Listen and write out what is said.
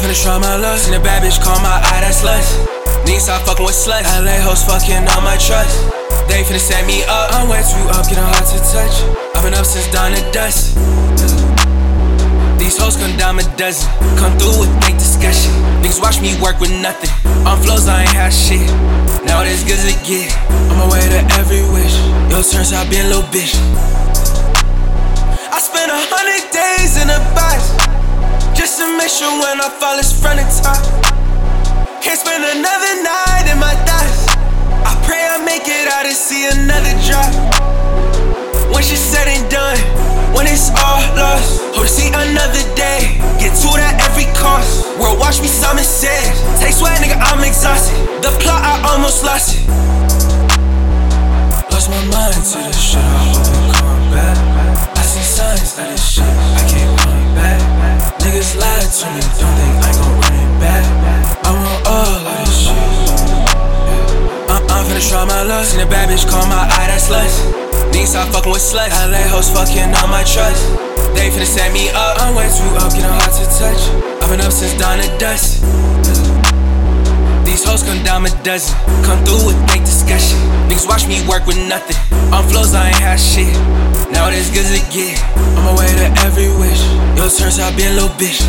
finna try my luck. Seen a bad bitch call my eye, that's lust. Need stop fucking with sluts. LA hoes fucking on my trust. They finna set me up. I'm way too up, getting hard to touch. I've been up since dawn to dusk. These hoes come down a dozen. Come through with big discussion. Niggas watch me work with nothing. On flows, I ain't had shit. Now it is good to get. On my way to every wish. Yo, turns out being a little bitch. I spent 100 days in a box. Just to make sure when I fall, it's front and top. Can't spend another night in my thoughts. I pray I make it out and see another drop. When shit's said and done, when it's all lost, hope to see another day. Get to it at every cost. World watch me, Simon says. Take sweat, nigga, I'm exhausted. The plot, I almost lost it. Lost my mind to this shit, I hope it come back. I see signs that this shit, I can't run it back. Niggas lied to me, don't think I gon' run it back. I want all of this shit. I'm finna try my luck. Seen a bad bitch call my eye, that's lust. Niggas stop fucking with sluts. LA hoes fucking on my trust. They finna set me up. I'm way too up, getting hard to touch. I've been up since dawn to dusk. These hoes come down a dozen. Come through with big discussion. Niggas watch me work with nothing. On flows, I ain't had shit. Now it is good to get. On my way to every wish. Yo, turns out being a little bitch.